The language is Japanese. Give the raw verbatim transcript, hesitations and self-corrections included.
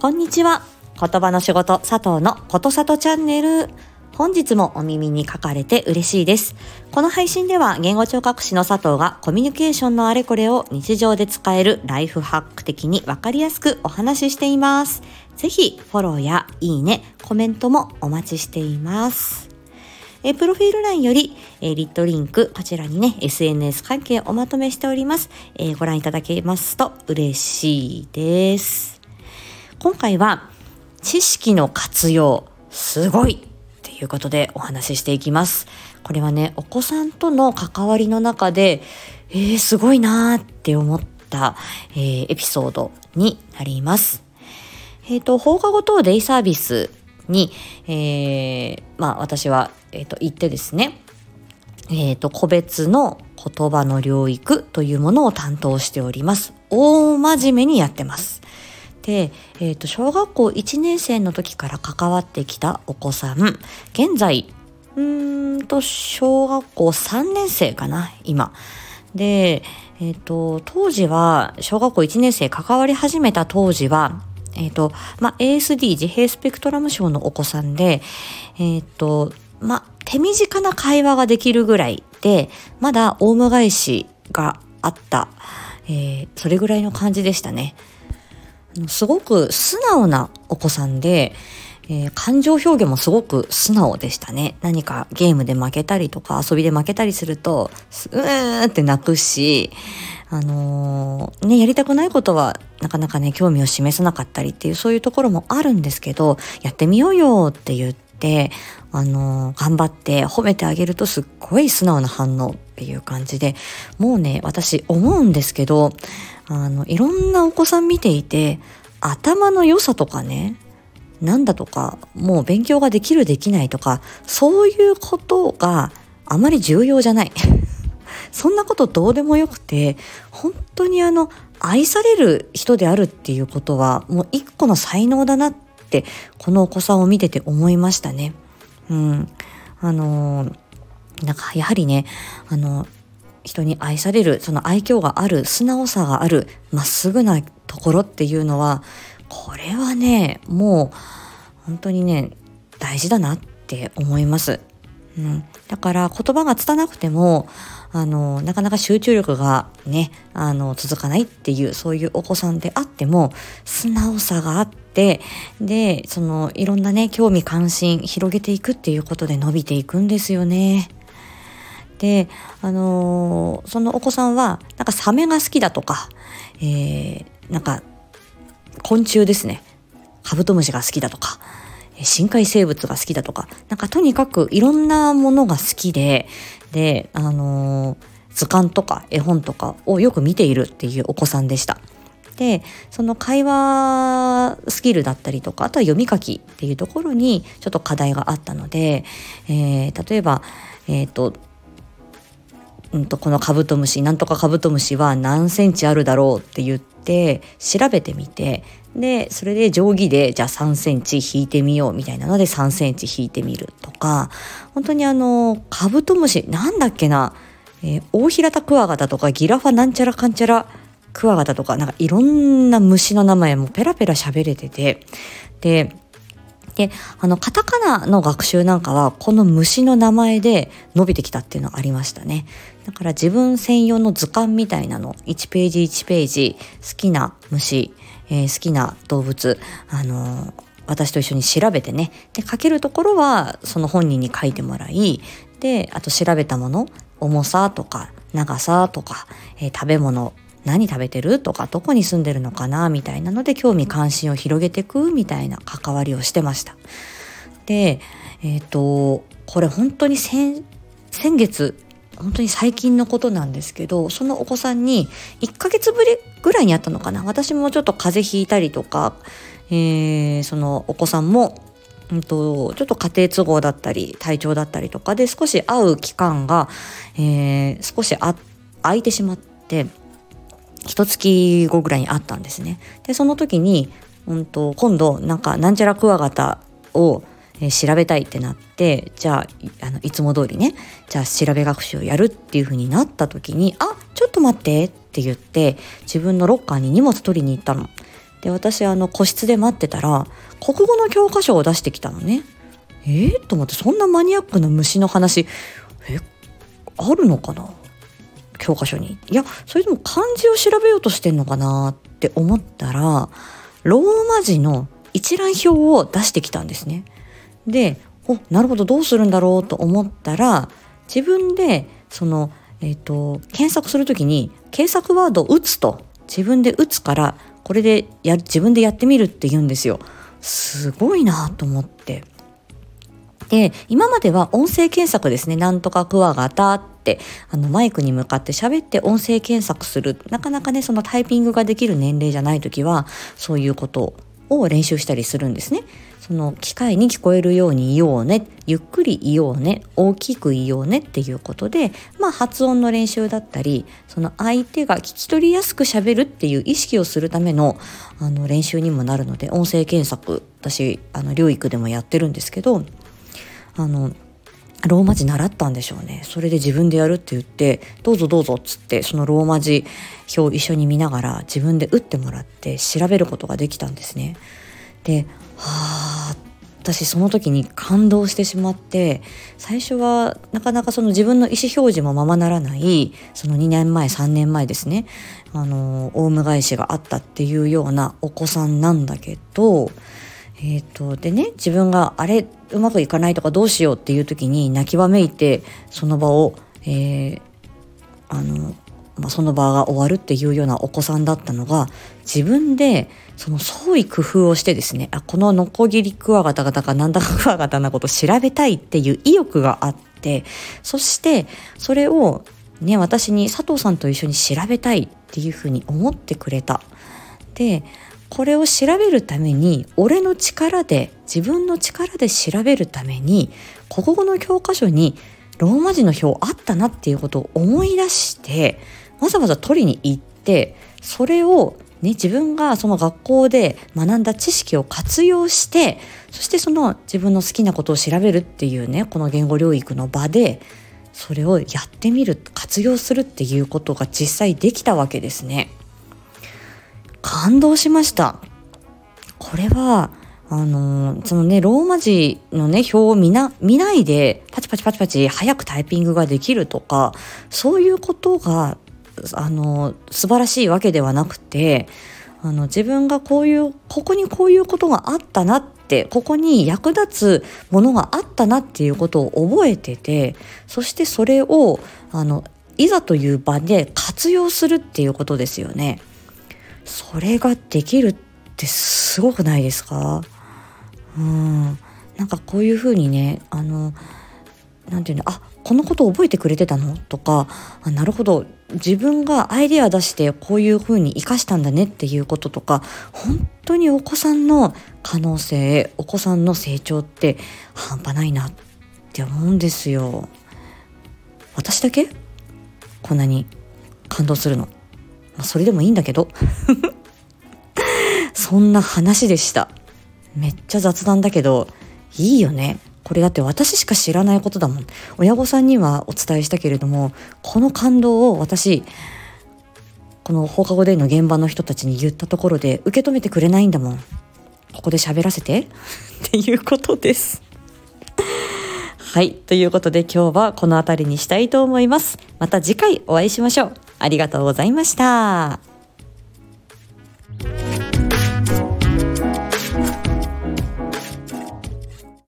こんにちは、言葉の仕事佐藤のことさとチャンネル。本日もお耳に書かれて嬉しいです。この配信では言語聴覚士の佐藤がコミュニケーションのあれこれを日常で使えるライフハック的に分かりやすくお話ししています。ぜひフォローやいいね、コメントもお待ちしています。えプロフィール欄よりえリットリンク、こちらにね エスエヌエス 関係おまとめしております。えご覧いただけますと嬉しいです。今回は知識の活用すごいということでお話ししていきます。これはね、お子さんとの関わりの中で、えー、すごいなーって思った、えー、エピソードになります。えっと、放課後等デイサービスに、えー、まあ私は、えーと、行ってですね、えっと、個別の言葉の療育というものを担当しております。大真面目にやってます。で、えー、と小学校いちねん生の時から関わってきたお子さん、現在うーんと小学校さんねん生かな今で、えー、と当時は小学校いちねん生関わり始めた当時は、えーとまあ、エーエスディー 自閉スペクトラム症のお子さんで、えーとまあ、手短な会話ができるぐらいで、まだオウム返しがあった、えー、それぐらいの感じでしたね。すごく素直なお子さんで、えー、感情表現もすごく素直でしたね。何かゲームで負けたりとか遊びで負けたりするとうーって泣くし、あのー、ねやりたくないことはなかなかね興味を示さなかったりっていう、そういうところもあるんですけど、やってみようよって言って、あのー、頑張って褒めてあげるとすっごい素直な反応っていう感じで、もうね私思うんですけど、あのいろんなお子さん見ていて、頭の良さとかね、なんだとか、もう勉強ができるできないとか、そういうことがあまり重要じゃないそんなことどうでもよくて、本当にあの愛される人であるっていうことはもう一個の才能だなってこのお子さんを見てて思いましたね。うん、あのなんかやはりね、あの人に愛される、その愛嬌がある、素直さがある、まっすぐなところっていうのは、これはねもう本当にね大事だなって思います、うん、だから言葉が拙くてもあのなかなか集中力がねあの続かないっていう、そういうお子さんであっても素直さがあって、でそのいろんなね興味関心広げていくっていうことで伸びていくんですよね。で、あのー、そのお子さんはなんかサメが好きだとか、えー、なんか昆虫ですね、カブトムシが好きだとか、深海生物が好きだとか、なんかとにかくいろんなものが好きで、で、あのー、図鑑とか絵本とかをよく見ているっていうお子さんでした。で、その会話スキルだったりとか、あとは読み書きっていうところにちょっと課題があったので、えー、例えば、えっと、うん、とこのカブトムシ、なんとかカブトムシは何センチあるだろうって言って調べてみて、でそれで定規でじゃあさんセンチ引いてみようみたいなのでさんセンチ引いてみるとか、本当にあのカブトムシなんだっけな、えー、大平田クワガタとかギラファなんちゃらかんちゃらクワガタとか、なんかいろんな虫の名前もペラペラ喋れてて、でであのカタカナの学習なんかはこの虫の名前で伸びてきたっていうのはありましたね。だから自分専用の図鑑みたいなの、いちページいちページ好きな虫、えー、好きな動物、あのー、私と一緒に調べてね、で書けるところはその本人に書いてもらい、であと調べたもの、重さとか長さとか、えー、食べ物何食べてるとか、どこに住んでるのかなみたいなので興味関心を広げていくみたいな関わりをしてました。で、えっと、これ本当に先、先月本当に最近のことなんですけど、そのお子さんにいっかげつぶりぐらいにやったのかな。私もちょっと風邪ひいたりとか、えー、そのお子さんもうんとちょっと家庭都合だったり体調だったりとかで少し会う期間が、えー、少しあ空いてしまって。いっかげつごぐらいにあったんですね。でその時に、うん、と今度なんかなんちゃらクワガタを調べたいってなって、じゃ あ, あのいつも通りねじゃあ調べ学習をやるっていう風になった時に、あちょっと待ってって言って自分のロッカーに荷物取りに行ったの。で、私あの個室で待ってたら国語の教科書を出してきたのね。えー、と思って、そんなマニアックな虫の話えあるのかな教科書に。いや、それでも漢字を調べようとしてんのかなって思ったら、ローマ字の一覧表を出してきたんですね。で、お、なるほど、どうするんだろうと思ったら、自分でその、えーと、検索するときに検索ワードを打つと自分で打つから、これでや自分でやってみるって言うんですよ。すごいなと思って。で、今までは音声検索ですね。なんとかクワガタってあのマイクに向かって喋って音声検索する。なかなかね、そのタイピングができる年齢じゃないときはそういうことを練習したりするんですね。その機械に聞こえるように言おうね、ゆっくり言おうね、大きく言おうねっていうことで、まあ発音の練習だったり、その相手が聞き取りやすく喋るっていう意識をするための、あの練習にもなるので、音声検索、私あの療育でもやってるんですけど、あのローマ字習ったんでしょうね。それで自分でやるって言って、どうぞどうぞっつって、そのローマ字表を一緒に見ながら自分で打ってもらって調べることができたんですね。で、はあ、私その時に感動してしまって、最初はなかなかその自分の意思表示もままならない、そのにねんまえさんねんまえですね、あのオウム返しがあったっていうようなお子さんなんだけど、えーと、でね、自分があれうまくいかないとかどうしようっていう時に泣きわめいて、その場を、えーあのまあ、その場が終わるっていうようなお子さんだったのが、自分でその創意工夫をしてですね、あ、このノコギリクワガタガタかなんだかクワガタなことを調べたいっていう意欲があって、そしてそれをね、私に佐藤さんと一緒に調べたいっていうふうに思ってくれた。で、これを調べるために、俺の力で、自分の力で調べるために、国語の教科書にローマ字の表あったなっていうことを思い出して、わざわざ取りに行って、それをね、自分がその学校で学んだ知識を活用して、そしてその自分の好きなことを調べるっていうね、この言語療育の場で、それをやってみる、活用するっていうことが実際できたわけですね。感動しました。これはあのそのね、ローマ字のね表を見な見ないでパチパチパチパチ早くタイピングができるとか、そういうことがあの素晴らしいわけではなくて、あの自分がこういうここにこういうことがあったなって、ここに役立つものがあったなっていうことを覚えてて、そしてそれをあのいざという場で活用するっていうことですよね。それができるってすごくないですか？うん、なんかこういうふうにね、あの、なんていうの、あ、このこと覚えてくれてたのとか、あ、なるほど、自分がアイデア出してこういうふうに生かしたんだねっていうこととか、本当にお子さんの可能性、お子さんの成長って半端ないなって思うんですよ。私だけ？こんなに感動するの。それでもいいんだけどそんな話でした。めっちゃ雑談だけどいいよね。これだって私しか知らないことだもん。親御さんにはお伝えしたけれども、この感動を私この放課後デイの現場の人たちに言ったところで受け止めてくれないんだもん。ここで喋らせてっていうことですはい、ということで今日はこのあたりにしたいと思います。また次回お会いしましょう。ありがとうございました。